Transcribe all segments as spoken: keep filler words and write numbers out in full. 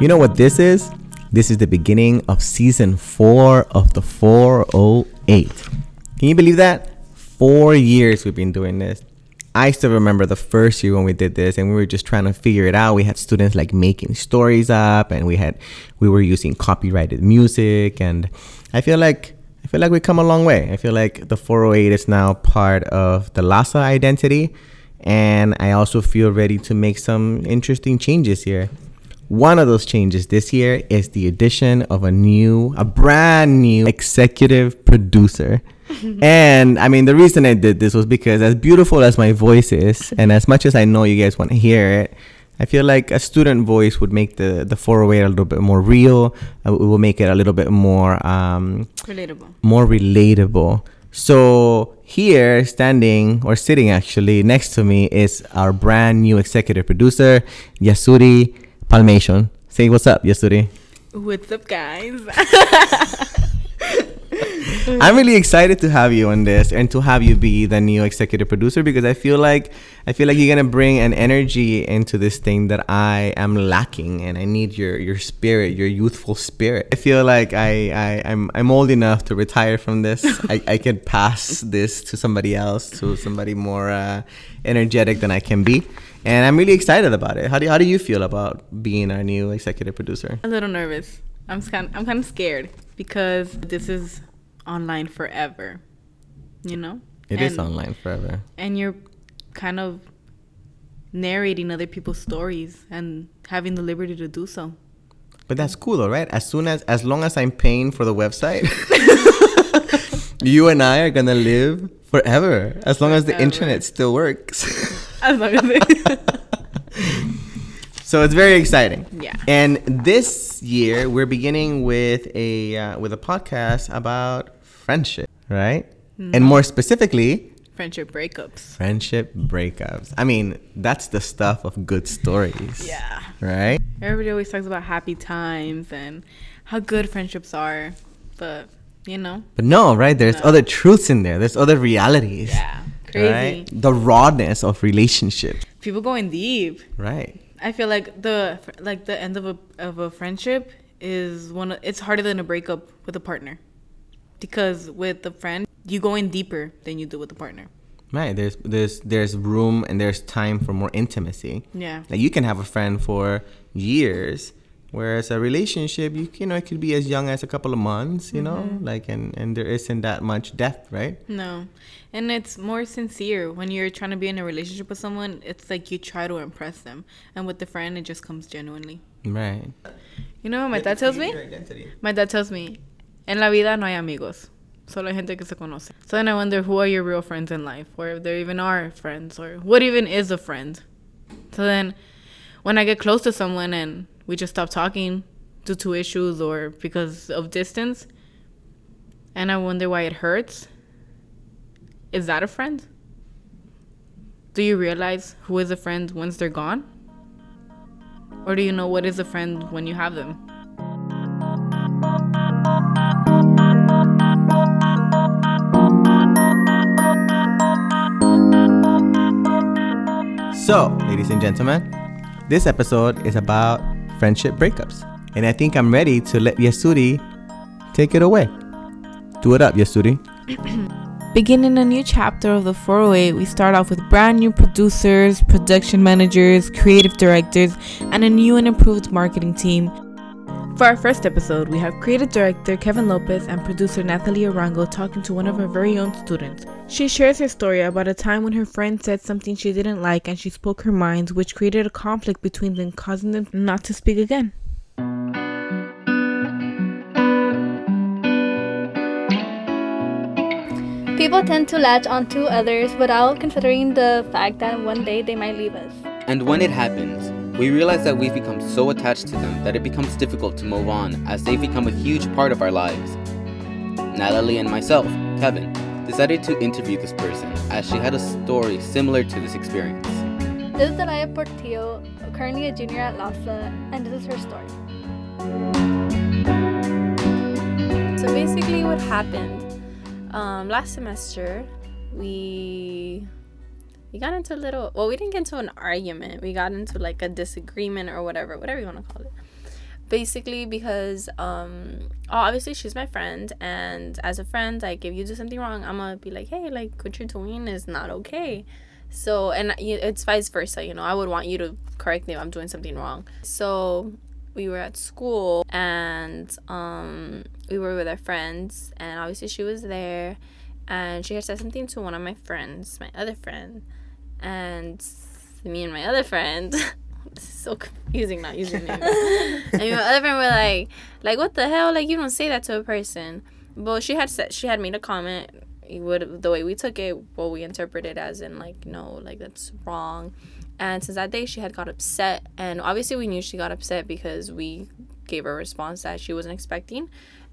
You know what this is? This is the beginning of season four of the four oh eight. Can you believe that? Four years we've been doing this. I still remember the first year when we did this, and we were just trying to figure it out. We had students like making stories up, and we had we were using copyrighted music. And I feel like I feel like we've come a long way. I feel like the four oh eight is now part of the LASA identity, and I also feel ready to make some interesting changes here. One of those changes this year is the addition of a new, a brand new executive producer. And I mean, the reason I did this was because as beautiful as my voice is, and as much as I know you guys want to hear it, I feel like a student voice would make the, the four oh eight a little bit more real. It will make it a little bit more um, relatable. More relatable. So here, standing or sitting actually next to me is our brand new executive producer, Yasuri Palmation. Say what's up, Yasuri. What's up, guys? I'm really excited to have you on this and to have you be the new executive producer, because I feel like I feel like you're gonna bring an energy into this thing that I am lacking, and I need your your spirit, your youthful spirit. I feel like I, I I'm I'm old enough to retire from this. I, I can pass this to somebody else, to somebody more uh, energetic than I can be. And I'm really excited about it. How do how do you feel about being our new executive producer? A little nervous. I'm kind I'm kind of scared because this is online forever, you know. It and, is online forever, and you're kind of narrating other people's stories and having the liberty to do so. But that's cool, though, right? As soon as, as long as I'm paying for the website, you and I are gonna live forever as long as the forever. Internet still works. As long as it. So it's very exciting. Yeah. And this year we're beginning with a uh, with a podcast about friendship, right? Mm-hmm. And more specifically, friendship breakups. Friendship breakups. I mean, that's the stuff of good stories. Yeah. Right? Everybody always talks about happy times and how good friendships are, but you know. But no, right? There's no. other truths in there. There's other realities. Yeah. Crazy. Right? The rawness of relationships. People going deep. Right. I feel like the like the end of a of a friendship is one. Of, it's harder than a breakup with a partner, because with a friend you go in deeper than you do with a partner. Right. There's there's there's room and there's time for more intimacy. Yeah. Like you can have a friend for years, whereas a relationship you you know it could be as young as a couple of months. You mm-hmm. know, like and and there isn't that much depth, right? No, and it's more sincere when you're trying to be in a relationship with someone. It's like you try to impress them, and with the friend, it just comes genuinely. Right. You know what my you dad tells me? My dad tells me, en la vida no hay amigos, solo hay gente que se conoce. So then I wonder who are your real friends in life, or if there even are friends, or what even is a friend. So then, when I get close to someone and we just stop talking due to issues or because of distance, and I wonder why it hurts. Is that a friend? Do you realize who is a friend once they're gone? Or do you know what is a friend when you have them? So, ladies and gentlemen, this episode is about friendship breakups. And I think I'm ready to let Yasuri take it away. Do it up, Yasuri. Beginning a new chapter of the four oh eight, we start off with brand new producers, production managers, creative directors, and a new and improved marketing team. For our first episode, we have creative director Kevin Lopez and producer Nathalie Arango talking to one of her very own students. She shares her story about a time when her friend said something she didn't like and she spoke her mind, which created a conflict between them, causing them not to speak again. People tend to latch onto others without considering the fact that one day they might leave us. And when it happens, we realize that we've become so attached to them that it becomes difficult to move on, as they've become a huge part of our lives. Natalie and myself, Kevin, decided to interview this person as she had a story similar to this experience. This is Daraya Portillo, currently a junior at LASA, and this is her story. So basically what happened, um, last semester, we... We got into a little, well, we didn't get into an argument. We got into like a disagreement or whatever, whatever you want to call it. basically because um obviously she's my friend, and as a friend, like, if you do something wrong, I'm gonna be like, hey, like, what you're doing is not okay. So, and it's vice versa, you know, I would want you to correct me if I'm doing something wrong. So we were at school, and um we were with our friends, and obviously she was there, and she had said something to one of my friends, my other friend, and me and my other friend this is so confusing not using names and my other friend were like like what the hell, like, you don't say that to a person. But she had said, she had made a comment. Would the way we took it, what we interpreted as in, like, no, like, that's wrong. And since that day, she had got upset, and obviously we knew she got upset because we gave her a response that she wasn't expecting,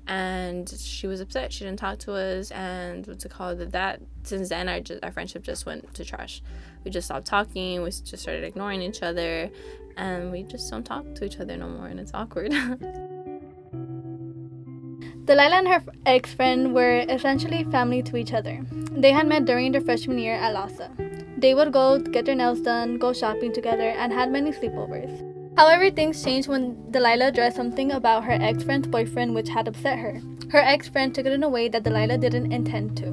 and she was upset. She didn't talk to us, and what's it called, that since then our, just, our friendship just went to trash. We just stopped talking, we just started ignoring each other, and we just don't talk to each other no more, and it's awkward. Delilah and her ex-friend were essentially family to each other. They had met during their freshman year at LASA. They would go get their nails done, go shopping together, and had many sleepovers. However, things changed when Delilah addressed something about her ex-friend's boyfriend which had upset her. Her ex-friend took it in a way that Delilah didn't intend to.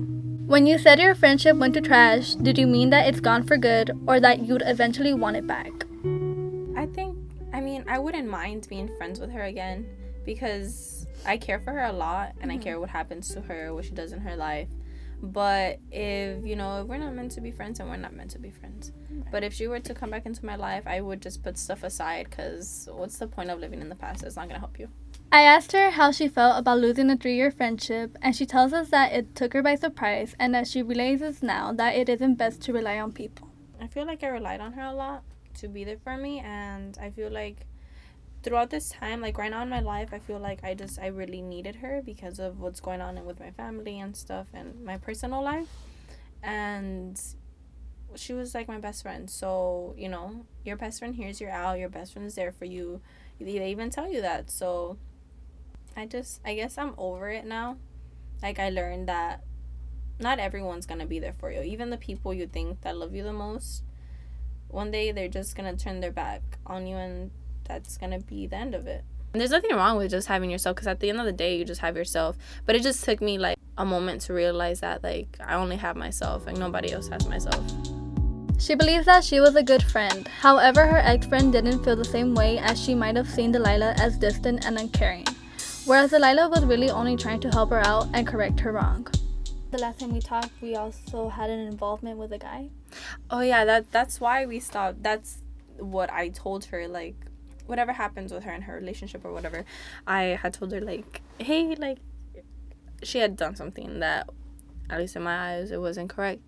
When you said your friendship went to trash, did you mean that it's gone for good, or that you'd eventually want it back? I think, I mean, I wouldn't mind being friends with her again, because I care for her a lot, and mm-hmm. I care what happens to her, what she does in her life. But if, you know, if we're not meant to be friends, then we're not meant to be friends. Right. But if she were to come back into my life, I would just put stuff aside, because what's the point of living in the past? It's not going to help you. I asked her how she felt about losing a three-year friendship, and she tells us that it took her by surprise, and that she realizes now that it isn't best to rely on people. I feel like I relied on her a lot to be there for me, and I feel like throughout this time, like right now in my life, I feel like I just, I really needed her because of what's going on with my family and stuff and my personal life. And she was like my best friend. So, you know, your best friend hears you out, your best friend is there for you. They even tell you that. So I just, I guess I'm over it now. Like, I learned that not everyone's going to be there for you. Even the people you think that love you the most, one day they're just going to turn their back on you, and that's gonna be the end of it. And there's nothing wrong with just having yourself, because at the end of the day, you just have yourself. But it just took me like a moment to realize that, like, I only have myself, like, nobody else has myself. She believes that she was a good friend. However, her ex-friend didn't feel the same way, as she might have seen Delilah as distant and uncaring, whereas Delilah was really only trying to help her out and correct her wrong. The last time we talked, we also had an involvement with a guy. Oh yeah, that that's why we stopped. That's what I told her, like, whatever happens with her and her relationship or whatever, I had told her, like, hey, like, she had done something that, at least in my eyes, it wasn't correct.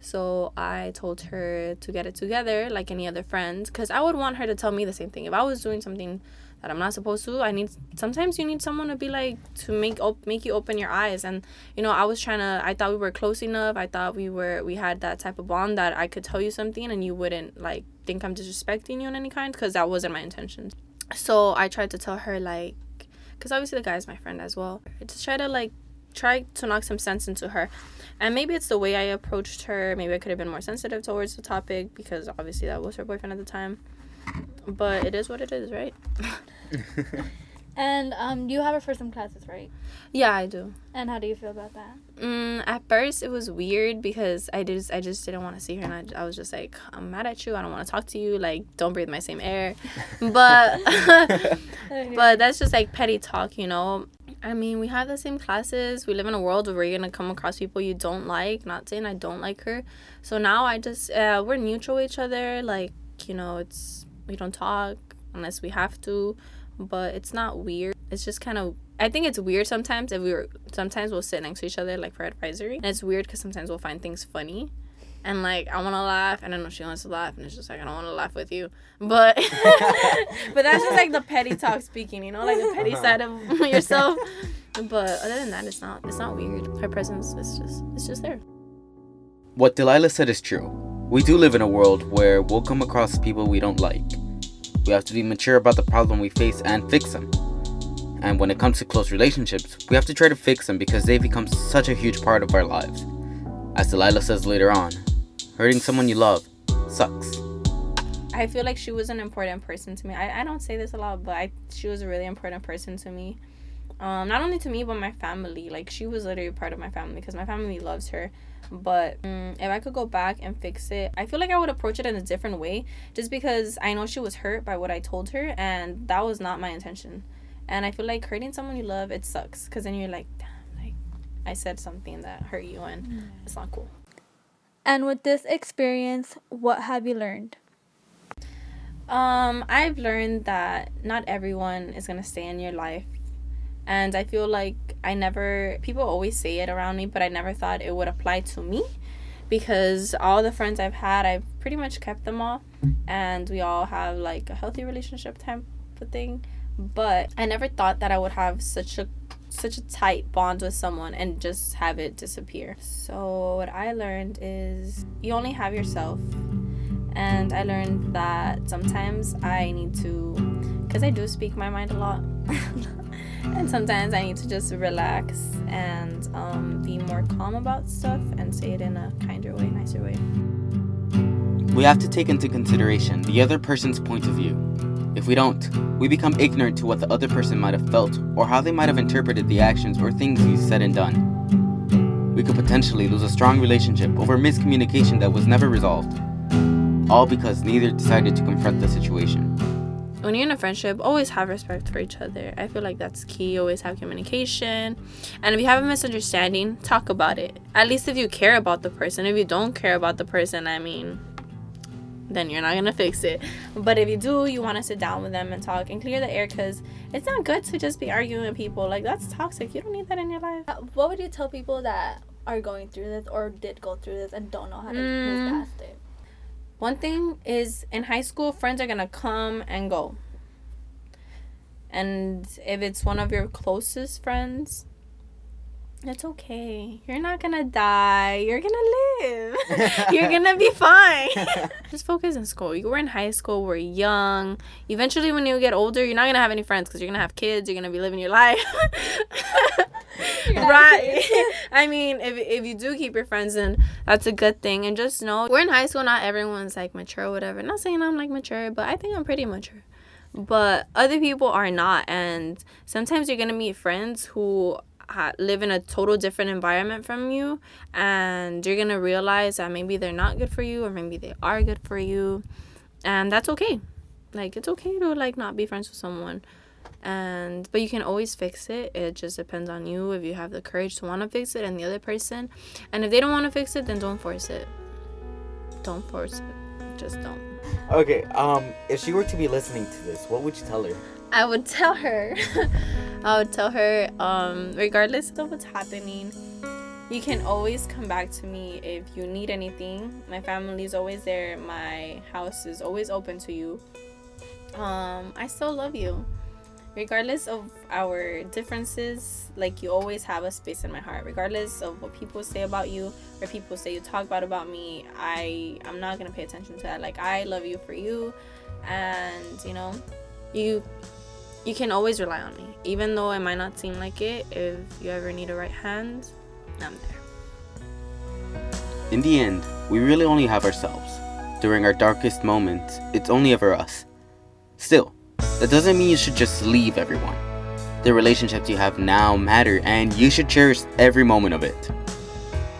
So I told her to get it together like any other friend, because I would want her to tell me the same thing. If I was doing something that I'm not supposed to, I need, sometimes you need someone to be like, to make op- make you open your eyes. And, you know, I was trying to, I thought we were close enough. I thought we were, we had that type of bond that I could tell you something and you wouldn't, like, think I'm disrespecting you in any kind, because that wasn't my intention. So I tried to tell her, like, because obviously the guy is my friend as well. I just try to, like, try to knock some sense into her. And maybe it's the way I approached her. Maybe I could have been more sensitive towards the topic, because obviously that was her boyfriend at the time. But it is what it is, right? And um, you have her for some classes, right? Yeah, I do. And how do you feel about that? Mm, at first, it was weird, because I just, I just didn't want to see her. And I, I was just like, I'm mad at you. I don't want to talk to you. Like, don't breathe my same air. But but that's just, like, petty talk, you know? I mean, we have the same classes. We live in a world where you're going to come across people you don't like. Not saying I don't like her. So now I just, uh, we're neutral with each other. Like, you know, it's... we don't talk unless we have to, but it's not weird. It's just kind of, I think it's weird sometimes if we were, sometimes we'll sit next to each other, like, for advisory, and it's weird because sometimes we'll find things funny, and, like, I want to laugh, and I know she wants to laugh, and it's just like, I don't want to laugh with you, but but that's just, like, the petty talk speaking, you know, like, the petty side of yourself. But other than that, it's not it's not weird. Her presence is just it's just there. What Delilah said is true. We do live in a world where we'll come across people we don't like. We have to be mature about the problem we face and fix them. And when it comes to close relationships, we have to try to fix them because they've become such a huge part of our lives. As Delilah says later on, hurting someone you love sucks. I feel like she was an important person to me. I, I don't say this a lot, but I, she was a really important person to me. Um, not only to me, but my family. Like, she was literally part of my family because my family loves her. But um, if I could go back and fix it, I feel like I would approach it in a different way, just because I know she was hurt by what I told her, and that was not my intention. And I feel like hurting someone you love, it sucks, because then you're like, damn, like, I said something that hurt you, and yeah. It's not cool. And with this experience, what have you learned? Um, I've learned that not everyone is going to stay in your life. And I feel like I never, people always say it around me, but I never thought it would apply to me, because all the friends I've had, I've pretty much kept them all. And we all have like a healthy relationship type of thing. But I never thought that I would have such a such a tight bond with someone and just have it disappear. So what I learned is you only have yourself. And I learned that sometimes I need to, because I do speak my mind a lot, and sometimes I need to just relax and um, be more calm about stuff and say it in a kinder way, nicer way. We have to take into consideration the other person's point of view. If we don't, we become ignorant to what the other person might have felt or how they might have interpreted the actions or things you said and done. We could potentially lose a strong relationship over miscommunication that was never resolved. All because neither decided to confront the situation. When you're in a friendship, always have respect for each other. I feel like that's key. Always have communication. And if you have a misunderstanding, talk about it. At least if you care about the person. If you don't care about the person, I mean, then you're not going to fix it. But if you do, you want to sit down with them and talk and clear the air, because it's not good to just be arguing with people. Like, that's toxic. You don't need that in your life. What would you tell people that are going through this or did go through this and don't know how to mm. move past it? One thing is, in high school, friends are going to come and go. And if it's one of your closest friends, it's okay. You're not going to die. You're going to live. You're going to be fine. Just focus in school. You were in high school. We're young. Eventually, when you get older, you're not going to have any friends because you're going to have kids. You're going to be living your life. Right. I mean, if if you do keep your friends, then that's a good thing. And just know, we're in high school. Not everyone's like mature or whatever. Not saying I'm like mature, but I think I'm pretty mature. But other people are not. And sometimes you're going to meet friends who ha- live in a total different environment from you. And you're going to realize that maybe they're not good for you, or maybe they are good for you. And that's okay. Like, it's okay to like not be friends with someone. And but you can always fix it. It just depends on you if you have the courage to want to fix it, and the other person. And if they don't want to fix it, then don't force it. Don't force it. Just don't. Okay. Um. If she were to be listening to this, what would you tell her? I would tell her. I would tell her. Um. Regardless of what's happening, you can always come back to me if you need anything. My family is always there. My house is always open to you. Um. I still love you. Regardless of our differences, like, you always have a space in my heart. Regardless of what people say about you, or people say you talk bad about me, I, I'm not going to pay attention to that. Like, I love you for you, and, you know, you you can always rely on me. Even though it might not seem like it, if you ever need a right hand, I'm there. In the end, we really only have ourselves. During our darkest moments, it's only ever us. Still, that doesn't mean you should just leave everyone. The relationships you have now matter, and you should cherish every moment of it.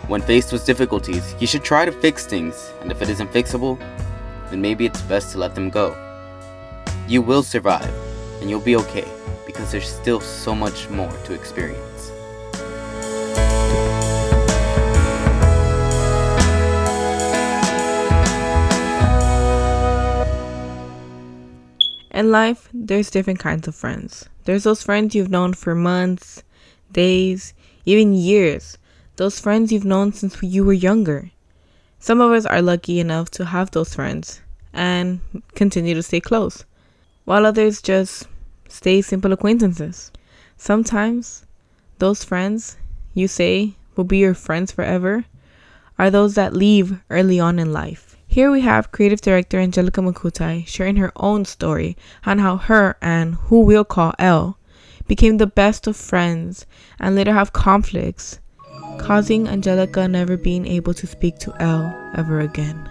When faced with difficulties, you should try to fix things, and if it isn't fixable, then maybe it's best to let them go. You will survive, and you'll be okay, because there's still so much more to experience. In life, there's different kinds of friends. There's those friends you've known for months, days, even years. Those friends you've known since you were younger. Some of us are lucky enough to have those friends and continue to stay close, while others just stay simple acquaintances. Sometimes those friends you say will be your friends forever are those that leave early on in life. Here we have creative director Angelica Makutai sharing her own story on how her and who we'll call Elle became the best of friends and later have conflicts, causing Angelica never being able to speak to Elle ever again.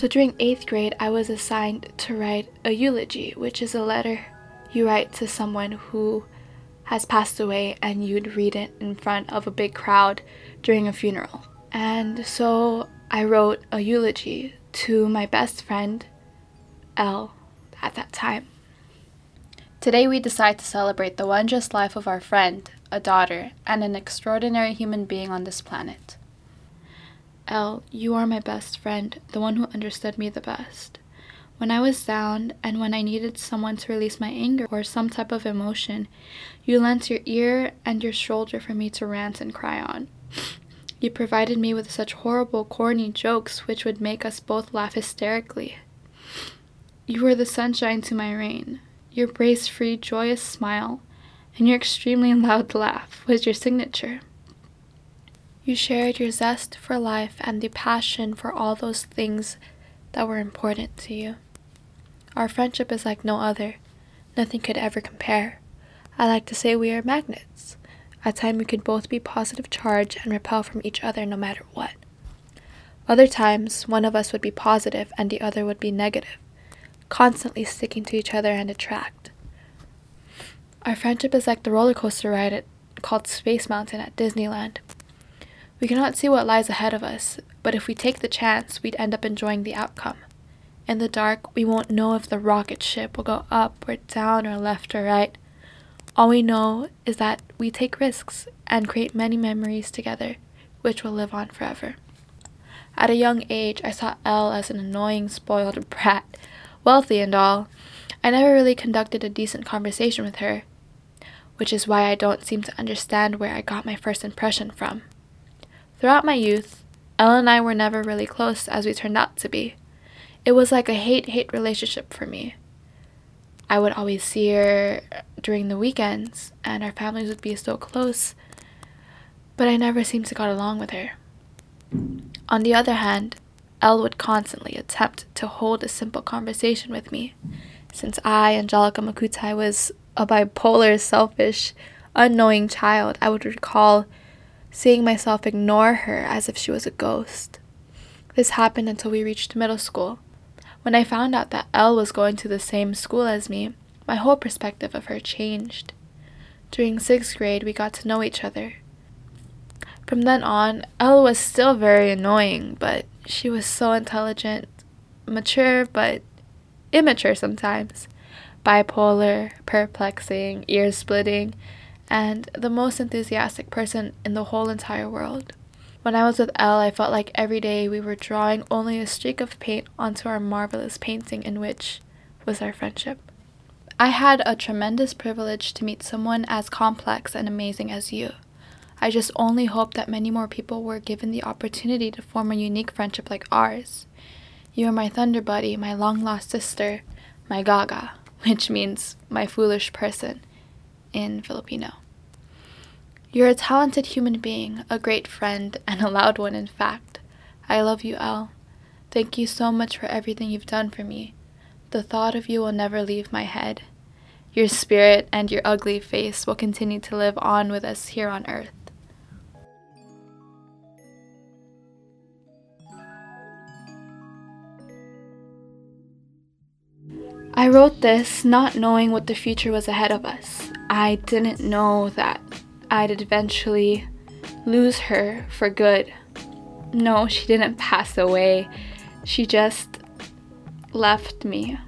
So during eighth grade, I was assigned to write a eulogy, which is a letter you write to someone who has passed away, and you'd read it in front of a big crowd during a funeral. And so I wrote a eulogy to my best friend, Elle, at that time. Today we decide to celebrate the wondrous life of our friend, a daughter, and an extraordinary human being on this planet. Elle, you are my best friend, the one who understood me the best. When I was down and when I needed someone to release my anger or some type of emotion, you lent your ear and your shoulder for me to rant and cry on. You provided me with such horrible, corny jokes which would make us both laugh hysterically. You were the sunshine to my rain. Your brace-free, joyous smile and your extremely loud laugh was your signature. You shared your zest for life and the passion for all those things that were important to you. Our friendship is like no other. Nothing could ever compare. I like to say we are magnets. At times we could both be positive charge and repel from each other no matter what. Other times, one of us would be positive and the other would be negative, constantly sticking to each other and attract. Our friendship is like the roller coaster ride at, called Space Mountain at Disneyland. We cannot see what lies ahead of us, but if we take the chance, we'd end up enjoying the outcome. In the dark, we won't know if the rocket ship will go up or down or left or right. All we know is that we take risks and create many memories together, which will live on forever. At a young age, I saw Elle as an annoying, spoiled brat, wealthy and all. I never really conducted a decent conversation with her, which is why I don't seem to understand where I got my first impression from. Throughout my youth, Elle and I were never really close as we turned out to be. It was like a hate-hate relationship for me. I would always see her during the weekends, and our families would be so close, but I never seemed to get along with her. On the other hand, Elle would constantly attempt to hold a simple conversation with me, since I, Angelica Makutai, was a bipolar, selfish, unknowing child. I would recall seeing myself ignore her as if she was a ghost. This happened until we reached middle school. When I found out that Elle was going to the same school as me, my whole perspective of her changed. During sixth grade, we got to know each other. From then on, Elle was still very annoying, but she was so intelligent, mature but immature sometimes, bipolar, perplexing, ear-splitting, and the most enthusiastic person in the whole entire world. When I was with Elle, I felt like every day we were drawing only a streak of paint onto our marvelous painting, in which was our friendship. I had a tremendous privilege to meet someone as complex and amazing as you. I just only hope that many more people were given the opportunity to form a unique friendship like ours. You are my thunder buddy, my long-lost sister, my gaga, which means my foolish person in Filipino. You're a talented human being, a great friend, and a loud one in fact. I love you, Elle. Thank you so much for everything you've done for me. The thought of you will never leave my head. Your spirit and your ugly face will continue to live on with us here on Earth. I wrote this not knowing what the future was ahead of us. I didn't know that I'd eventually lose her for good. No, she didn't pass away. She just left me.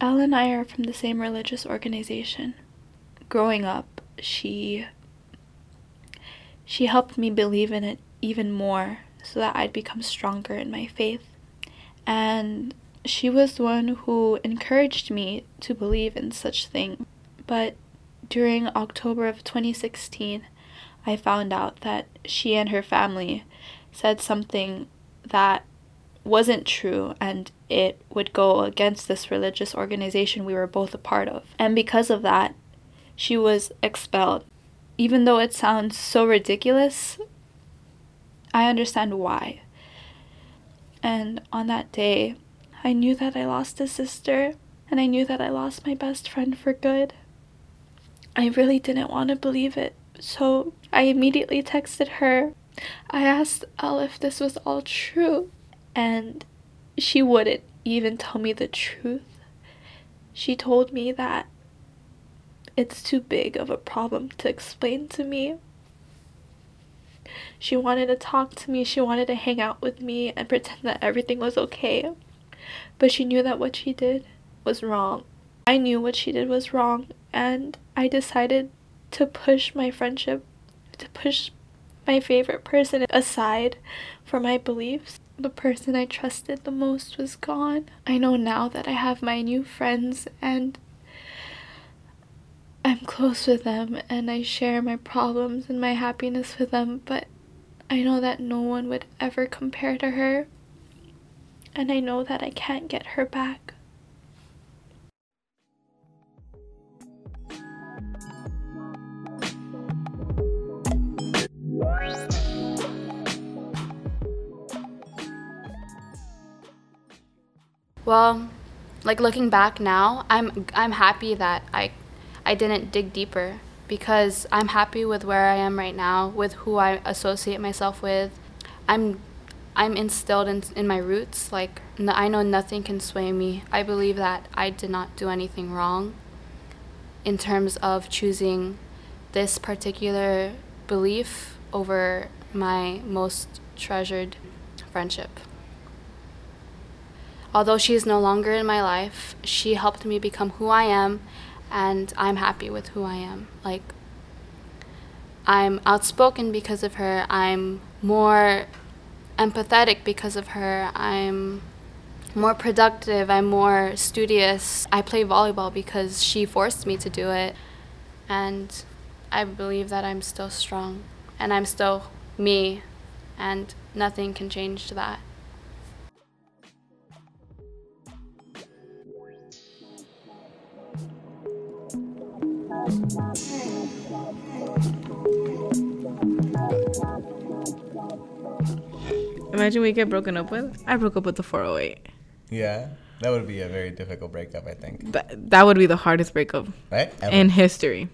Elle and I are from the same religious organization. Growing up, she she helped me believe in it even more so that I'd become stronger in my faith. And she was the one who encouraged me to believe in such things. But during October of twenty sixteen, I found out that she and her family said something that wasn't true, and it would go against this religious organization we were both a part of. And because of that, she was expelled. Even though it sounds so ridiculous, I understand why. And on that day, I knew that I lost a sister, and I knew that I lost my best friend for good. I really didn't want to believe it, so I immediately texted her. I asked Elle if this was all true, and she wouldn't even tell me the truth. She told me that it's too big of a problem to explain to me. She wanted to talk to me, she wanted to hang out with me and pretend that everything was okay. But she knew that what she did was wrong. I knew what she did was wrong, and I decided to push my friendship, to push my favorite person aside for my beliefs. The person I trusted the most was gone. I know now that I have my new friends and I'm close with them and I share my problems and my happiness with them, but I know that no one would ever compare to her, and I know that I can't get her back. Well, like looking back now, I'm I'm happy that I I didn't dig deeper, because I'm happy with where I am right now, with who I associate myself with. I'm I'm instilled in, in my roots. Like, no, I know nothing can sway me. I believe that I did not do anything wrong in terms of choosing this particular belief over my most treasured friendship. Although she is no longer in my life, she helped me become who I am, and I'm happy with who I am. Like, I'm outspoken because of her. I'm more empathetic because of her. I'm more productive. I'm more studious. I play volleyball because she forced me to do it. And I believe that I'm still strong, and I'm still me, and nothing can change that. Imagine we get broken up with. I broke up with the four oh eight. Yeah, that would be a very difficult breakup, I think. Th- that would be the hardest breakup, right? Ever. In history.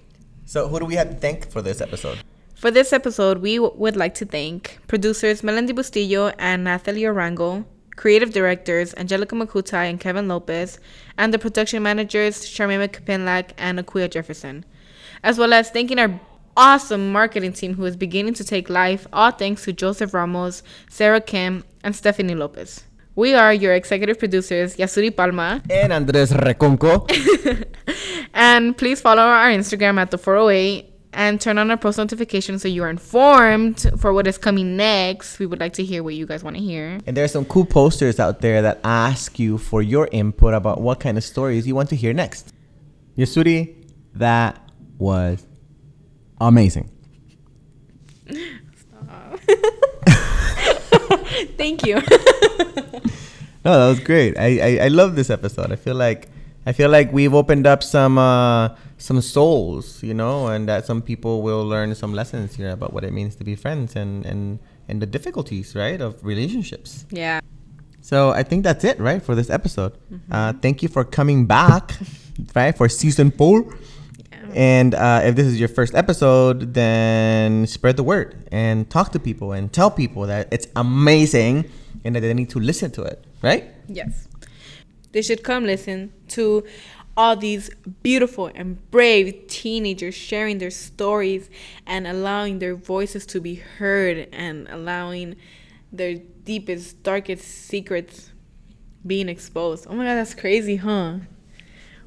So who do we have to thank for this episode? For this episode, we w- would like to thank producers Melanie Bustillo and Nathalie Orango, creative directors Angelica Makutai and Kevin Lopez, and the production managers Sharmima Kapinlak and Akuya Jefferson, as well as thanking our awesome marketing team who is beginning to take life, all thanks to Joseph Ramos, Sarah Kim, and Stephanie Lopez. We are your executive producers, Yasuri Palma and Andres Reconco. And please follow our Instagram at the four oh eight and turn on our post notifications so you are informed for what is coming next. We would like to hear what you guys want to hear. And there are some cool posters out there that ask you for your input about what kind of stories you want to hear next. Yasuri, that was amazing. Stop. Thank you. No, that was great. I, I, I love this episode. I feel like I feel like we've opened up some uh, some souls, you know, and that some people will learn some lessons here about what it means to be friends and, and, and the difficulties, right, of relationships. Yeah. So I think that's it, right, for this episode. Mm-hmm. Uh, thank you for coming back, right, for season four. And uh, if this is your first episode, then spread the word and talk to people and tell people that it's amazing and that they need to listen to it, right? Yes. They should come listen to all these beautiful and brave teenagers sharing their stories and allowing their voices to be heard and allowing their deepest, darkest secrets being exposed. Oh my God, that's crazy, huh?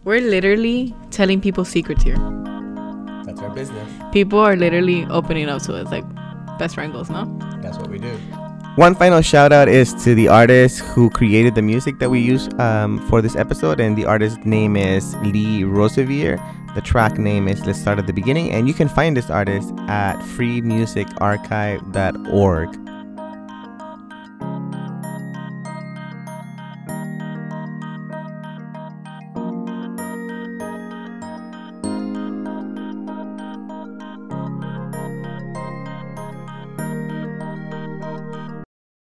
We're literally telling people secrets here. That's our business. People are literally opening up to us, like best wrangles, no? That's what we do. One final shout out is to the artist who created the music that we use um, for this episode. And the artist's name is Lee Rosevere. The track name is Let's Start at the Beginning. And you can find this artist at free music archive dot org.